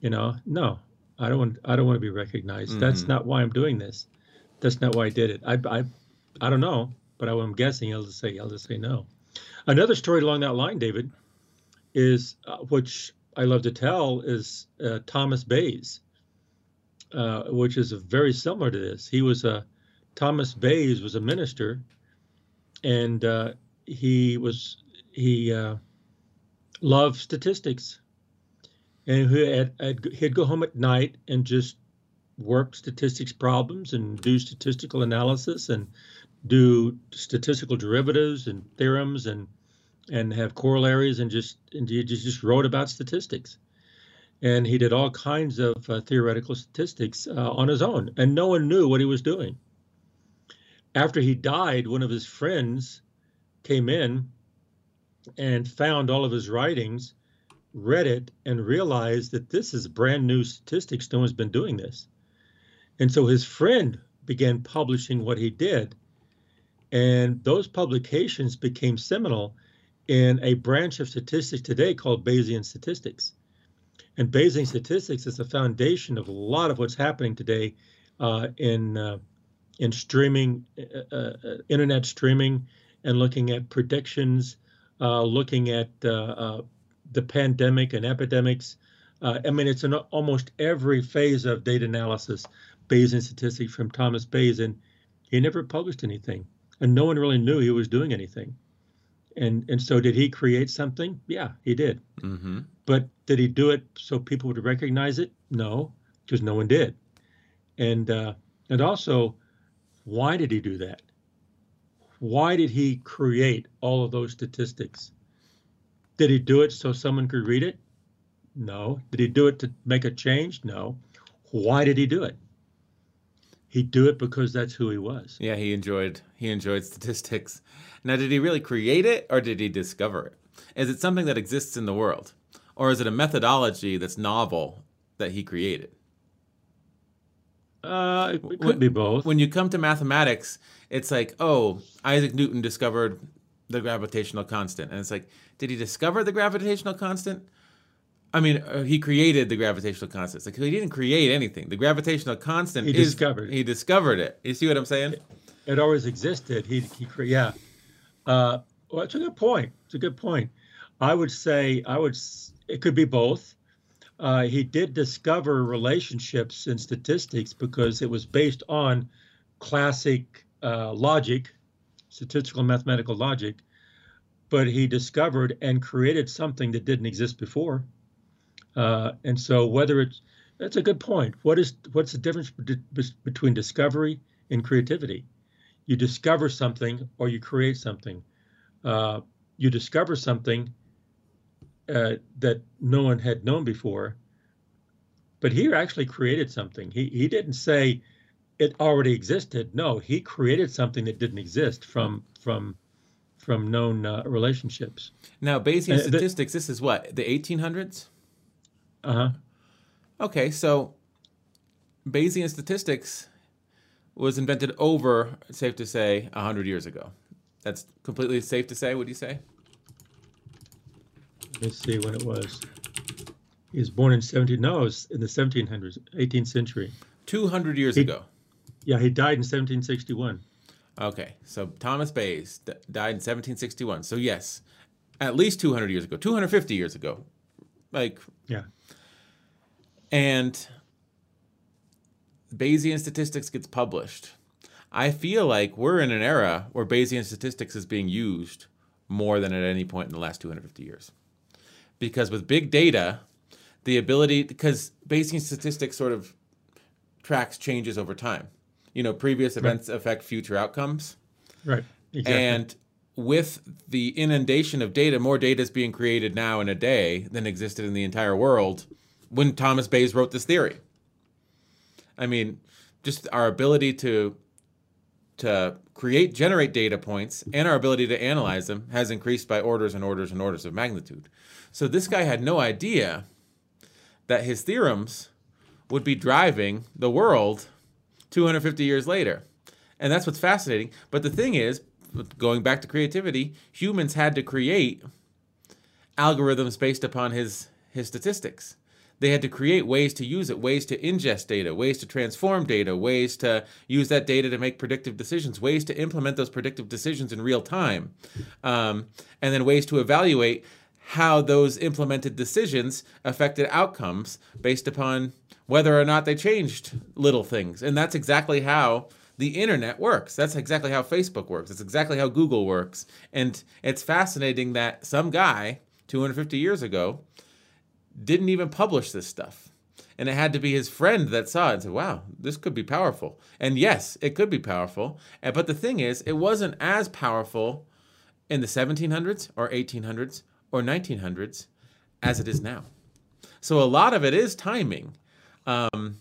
You know, no, I don't want, I don't want to be recognized. Mm-hmm. That's not why I'm doing this. That's not why I did it. I, I, I don't know, but I'm guessing he'll just say, I'll just say no. Another story along that line, David, is uh, which... I love to tell is uh, Thomas Bayes, uh, which is very similar to this. He was a Thomas Bayes was a minister, and uh, he was he uh, loved statistics, and he had, had, he'd go home at night and just work statistics problems and do statistical analysis and do statistical derivatives and theorems and. and have corollaries, and just and he just wrote about statistics. And he did all kinds of uh, theoretical statistics uh, on his own, and no one knew what he was doing. After he died, one of his friends came in and found all of his writings, read it, and realized that this is brand new statistics. No one's been doing this. And so his friend began publishing what he did, and those publications became seminal in a branch of statistics today called Bayesian statistics. And Bayesian statistics is the foundation of a lot of what's happening today uh, in uh, in streaming, uh, uh, internet streaming, and looking at predictions, uh, looking at uh, uh, the pandemic and epidemics. Uh, I mean, it's in almost every phase of data analysis, Bayesian statistics from Thomas Bayes, and he never published anything. And no one really knew he was doing anything. And and so did he create something? Yeah, he did. Mm-hmm. But did he do it so people would recognize it? No, because no one did. And uh, and also, why did he do that? Why did he create all of those statistics? Did he do it so someone could read it? No. Did he do it to make a change? No. Why did he do it? He'd do it because that's who he was. Yeah, he enjoyed he enjoyed statistics. Now, did he really create it, or did he discover it? Is it something that exists in the world? Or is it a methodology that's novel that he created? Uh, it could when, be both. When you come to mathematics, it's like, oh, Isaac Newton discovered the gravitational constant. And it's like, did he discover the gravitational constant? I mean, he created the gravitational constant. It's like, he didn't create anything. The gravitational constant he is... He discovered it. He discovered it. You see what I'm saying? It, it always existed. He, he cre- Yeah. Uh, well, it's a good point. It's a good point. I would say, I would... It could be both. Uh, he did discover relationships in statistics because it was based on classic uh, logic, statistical mathematical logic, but he discovered and created something that didn't exist before. Uh, and so whether it's, that's a good point. What is, what's the difference be- between discovery and creativity? You discover something or you create something. Uh, you discover something uh, that no one had known before. But he actually created something. He he didn't say it already existed. No, he created something that didn't exist from from from known uh, relationships. Now, Bayesian uh, statistics. The, this is what, the eighteen hundreds. Uh huh. Okay, so Bayesian statistics was invented over, safe to say, a hundred years ago. That's completely safe to say. Would you say? Let's see when it was. He was born in seventeen. No, it was in the seventeen hundreds, eighteenth century. Two hundred years he, ago. Yeah, he died in seventeen sixty-one. Okay, so Thomas Bayes d died in seventeen sixty-one. So yes, at least two hundred years ago, two hundred fifty years ago, like yeah. And Bayesian statistics gets published. I feel like we're in an era where Bayesian statistics is being used more than at any point in the last two hundred fifty years. Because with big data, the ability, because Bayesian statistics sort of tracks changes over time. You know, previous events right. affect future outcomes. Right, exactly. And with the inundation of data, more data is being created now in a day than existed in the entire world when Thomas Bayes wrote this theory. I mean, just our ability to to create, generate data points and our ability to analyze them has increased by orders and orders and orders of magnitude. So this guy had no idea that his theorems would be driving the world two hundred fifty years later. And that's what's fascinating. But the thing is, going back to creativity, humans had to create algorithms based upon his, his statistics. They had to create ways to use it, ways to ingest data, ways to transform data, ways to use that data to make predictive decisions, ways to implement those predictive decisions in real time, um, and then ways to evaluate how those implemented decisions affected outcomes based upon whether or not they changed little things. And that's exactly how the internet works. That's exactly how Facebook works. That's exactly how Google works. And it's fascinating that some guy two hundred fifty years ago didn't even publish this stuff. And it had to be his friend that saw it and said, wow, this could be powerful. And yes, it could be powerful. But the thing is, it wasn't as powerful in the seventeen hundreds or eighteen hundreds or nineteen hundreds as it is now. So a lot of it is timing. Um,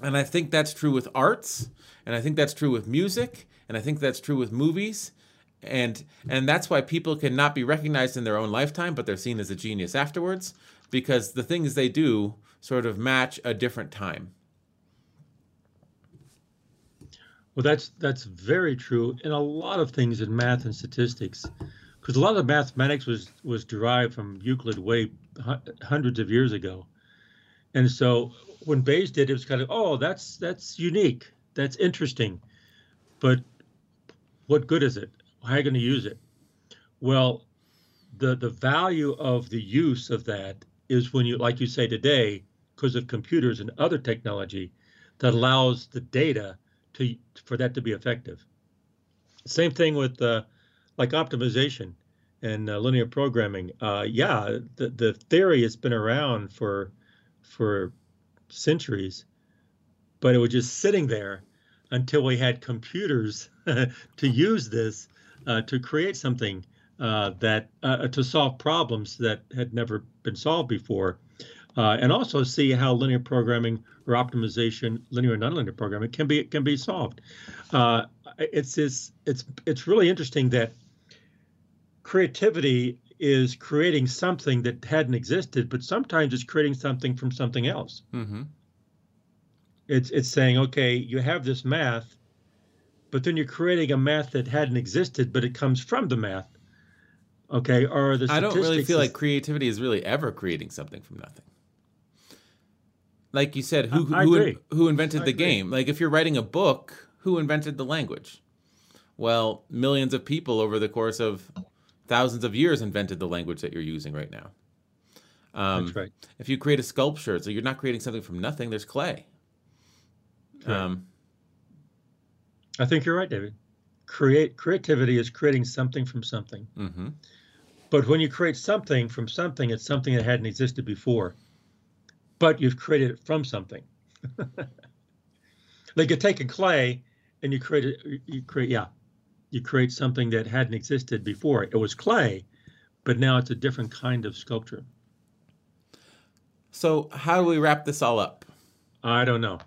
and I think that's true with arts. And I think that's true with music. And I think that's true with movies. And, and that's why people cannot be recognized in their own lifetime, but they're seen as a genius afterwards, because the things they do sort of match a different time. Well, that's that's very true in a lot of things in math and statistics, because a lot of mathematics was was derived from Euclid way hundreds of years ago, and so when Bayes did it, it was kind of, oh, that's that's unique, that's interesting, but what good is it? How are you going to use it? Well, the the value of the use of that is when you, like you say today, because of computers and other technology that allows the data to, for that to be effective. Same thing with uh, like optimization and uh, linear programming. Uh, yeah, the, the theory has been around for, for centuries, but it was just sitting there until we had computers to use this uh, to create something Uh, that uh, to solve problems that had never been solved before, uh, and also see how linear programming or optimization, linear and nonlinear programming, can be can be solved. Uh, it's it's it's it's really interesting that creativity is creating something that hadn't existed, but sometimes it's creating something from something else. Mm-hmm. It's it's saying, okay, you have this math, but then you're creating a math that hadn't existed, but it comes from the math. Okay, or the statistics. I don't really feel like creativity is really ever creating something from nothing. Like you said, who who, who invented the game? Like if you're writing a book, who invented the language? Well, millions of people over the course of thousands of years invented the language that you're using right now. Um, That's right. If you create a sculpture, so you're not creating something from nothing, there's clay. Um, I think you're right, David. Create Creativity is creating something from something. Mm-hmm. But when you create something from something, it's something that hadn't existed before, but you've created it from something. Like you take a clay and you create, a, you create, yeah, you create something that hadn't existed before. It was clay, but now it's a different kind of sculpture. So how do we wrap this all up? I don't know.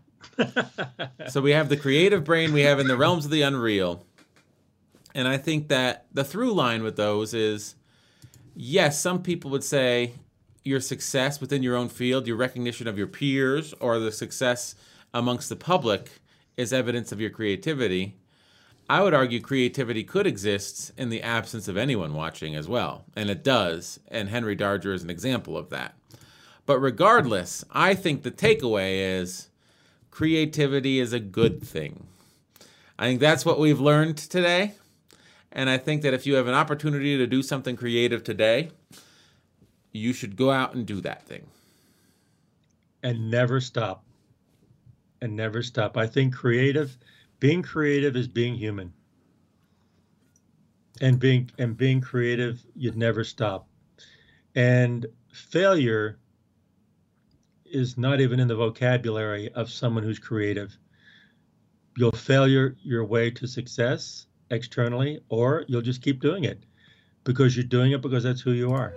So we have the creative brain, we have in the realms of the unreal. And I think that the through line with those is, yes, some people would say your success within your own field, your recognition of your peers, or the success amongst the public is evidence of your creativity. I would argue creativity could exist in the absence of anyone watching as well, and it does, and Henry Darger is an example of that. But regardless, I think the takeaway is creativity is a good thing. I think that's what we've learned today. And I think that if you have an opportunity to do something creative today, you should go out and do that thing. And never stop. And never stop. I think creative, being creative is being human. And being and being creative, you'd never stop. And failure is not even in the vocabulary of someone who's creative. You'll fail your, your way to success externally, or you'll just keep doing it because you're doing it because that's who you are.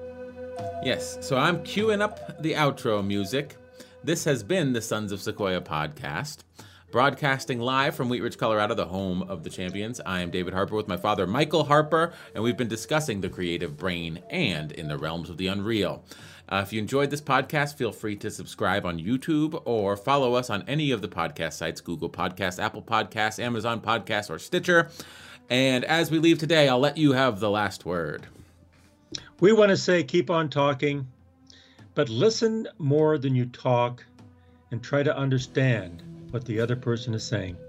Yes, so I'm queuing up the outro music. This has been the Sons of Sequoia podcast, broadcasting live from Wheat Ridge, Colorado, the home of the champions. I am David Harper with my father, Michael Harper, and we've been discussing the creative brain and in the realms of the unreal. Uh, if you enjoyed this podcast, feel free to subscribe on YouTube or follow us on any of the podcast sites, Google Podcasts, Apple Podcasts, Amazon Podcasts, or Stitcher. And as we leave today, I'll let you have the last word. We want to say keep on talking, but listen more than you talk and try to understand what the other person is saying.